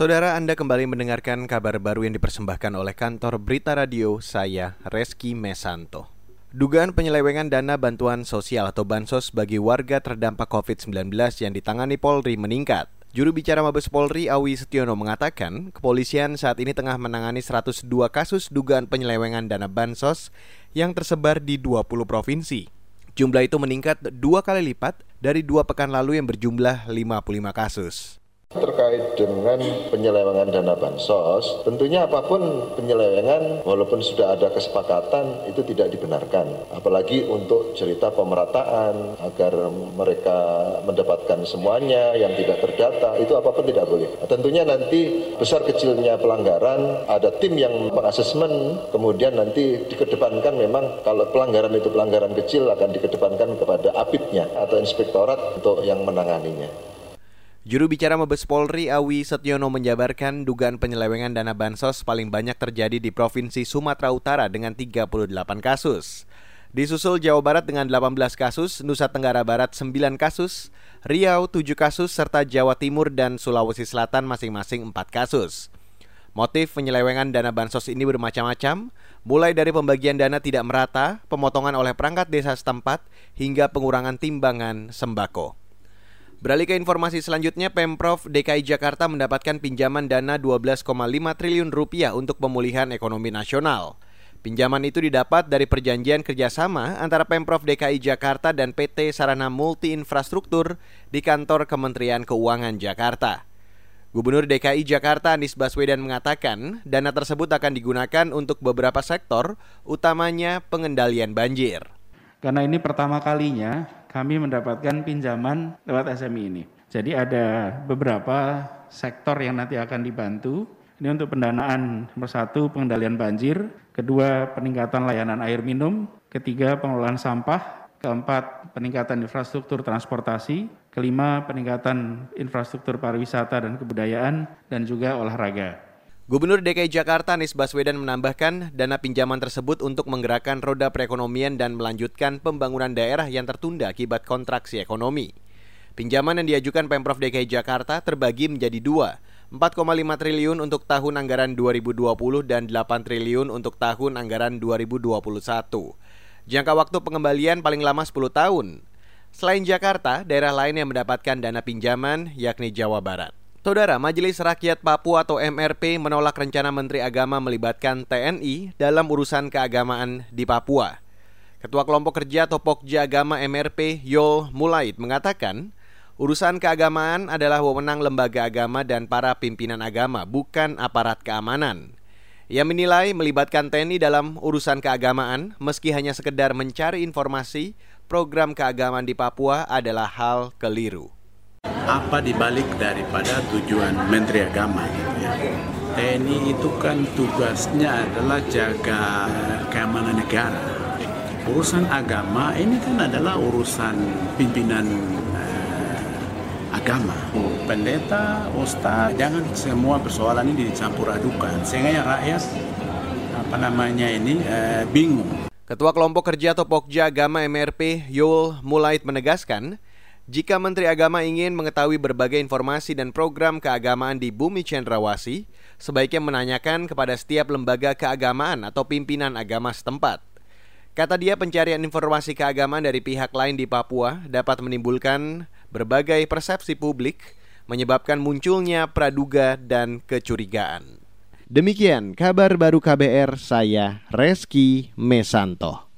Saudara, Anda kembali mendengarkan kabar baru yang dipersembahkan oleh kantor Berita Radio, saya Reski Mesanto. Dugaan penyelewengan dana bantuan sosial atau bansos bagi warga terdampak COVID-19 yang ditangani Polri meningkat. Juru bicara Mabes Polri Awi Setiyono mengatakan, kepolisian saat ini tengah menangani 102 kasus dugaan penyelewengan dana bansos yang tersebar di 20 provinsi. Jumlah itu meningkat 2 kali lipat dari 2 pekan lalu yang berjumlah 55 kasus. Terkait dengan penyelewengan dana bansos, tentunya apapun penyelewengan walaupun sudah ada kesepakatan itu tidak dibenarkan. Apalagi untuk cerita pemerataan agar mereka mendapatkan semuanya yang tidak terdata, itu apapun tidak boleh. Tentunya nanti besar kecilnya pelanggaran, ada tim yang mengasesmen, kemudian nanti dikedepankan memang kalau pelanggaran itu pelanggaran kecil akan dikedepankan kepada APIP-nya atau inspektorat untuk yang menanganinya. Juru bicara Mabes Polri Awi Setiyono menjabarkan dugaan penyelewengan dana bansos paling banyak terjadi di Provinsi Sumatera Utara dengan 38 kasus. Disusul Jawa Barat dengan 18 kasus, Nusa Tenggara Barat 9 kasus, Riau 7 kasus, serta Jawa Timur dan Sulawesi Selatan masing-masing 4 kasus. Motif penyelewengan dana bansos ini bermacam-macam, mulai dari pembagian dana tidak merata, pemotongan oleh perangkat desa setempat, hingga pengurangan timbangan sembako. Beralih ke informasi selanjutnya, Pemprov DKI Jakarta mendapatkan pinjaman dana Rp12,5 triliun untuk pemulihan ekonomi nasional. Pinjaman itu didapat dari perjanjian kerjasama antara Pemprov DKI Jakarta dan PT Sarana Multi Infrastruktur di kantor Kementerian Keuangan Jakarta. Gubernur DKI Jakarta Anies Baswedan mengatakan dana tersebut akan digunakan untuk beberapa sektor, utamanya pengendalian banjir. Karena ini pertama kalinya kami mendapatkan pinjaman lewat SMI ini. Jadi ada beberapa sektor yang nanti akan dibantu. Ini untuk pendanaan, nomor 1 pengendalian banjir, kedua peningkatan layanan air minum, ketiga pengelolaan sampah, keempat peningkatan infrastruktur transportasi, kelima peningkatan infrastruktur pariwisata dan kebudayaan, dan juga olahraga. Gubernur DKI Jakarta Anies Baswedan menambahkan dana pinjaman tersebut untuk menggerakkan roda perekonomian dan melanjutkan pembangunan daerah yang tertunda akibat kontraksi ekonomi. Pinjaman yang diajukan Pemprov DKI Jakarta terbagi menjadi 2, 4,5 triliun untuk tahun anggaran 2020 dan 8 triliun untuk tahun anggaran 2021. Jangka waktu pengembalian paling lama 10 tahun. Selain Jakarta, daerah lain yang mendapatkan dana pinjaman yakni Jawa Barat. Saudara, Majelis Rakyat Papua atau MRP menolak rencana Menteri Agama melibatkan TNI dalam urusan keagamaan di Papua. Ketua Kelompok Kerja atau Pokja Agama MRP, Yoel Mulait, mengatakan urusan keagamaan adalah wewenang lembaga agama dan para pimpinan agama, bukan aparat keamanan. Ia menilai melibatkan TNI dalam urusan keagamaan, meski hanya sekedar mencari informasi, program keagamaan di Papua adalah hal keliru. Apa dibalik daripada tujuan Menteri Agama gitu ya. TNI itu kan tugasnya adalah jaga keamanan negara. Urusan agama ini kan adalah urusan pimpinan agama. Pendeta, ustadz, jangan semua persoalan ini dicampur adukan. Sehingga rakyat bingung. Ketua Kelompok Kerja atau Pokja Agama MRP Yoel Mulait menegaskan, jika Menteri Agama ingin mengetahui berbagai informasi dan program keagamaan di Bumi Cendrawasi, sebaiknya menanyakan kepada setiap lembaga keagamaan atau pimpinan agama setempat. Kata dia, pencarian informasi keagamaan dari pihak lain di Papua dapat menimbulkan berbagai persepsi publik, menyebabkan munculnya praduga dan kecurigaan. Demikian kabar baru KBR, saya Reski Mesanto.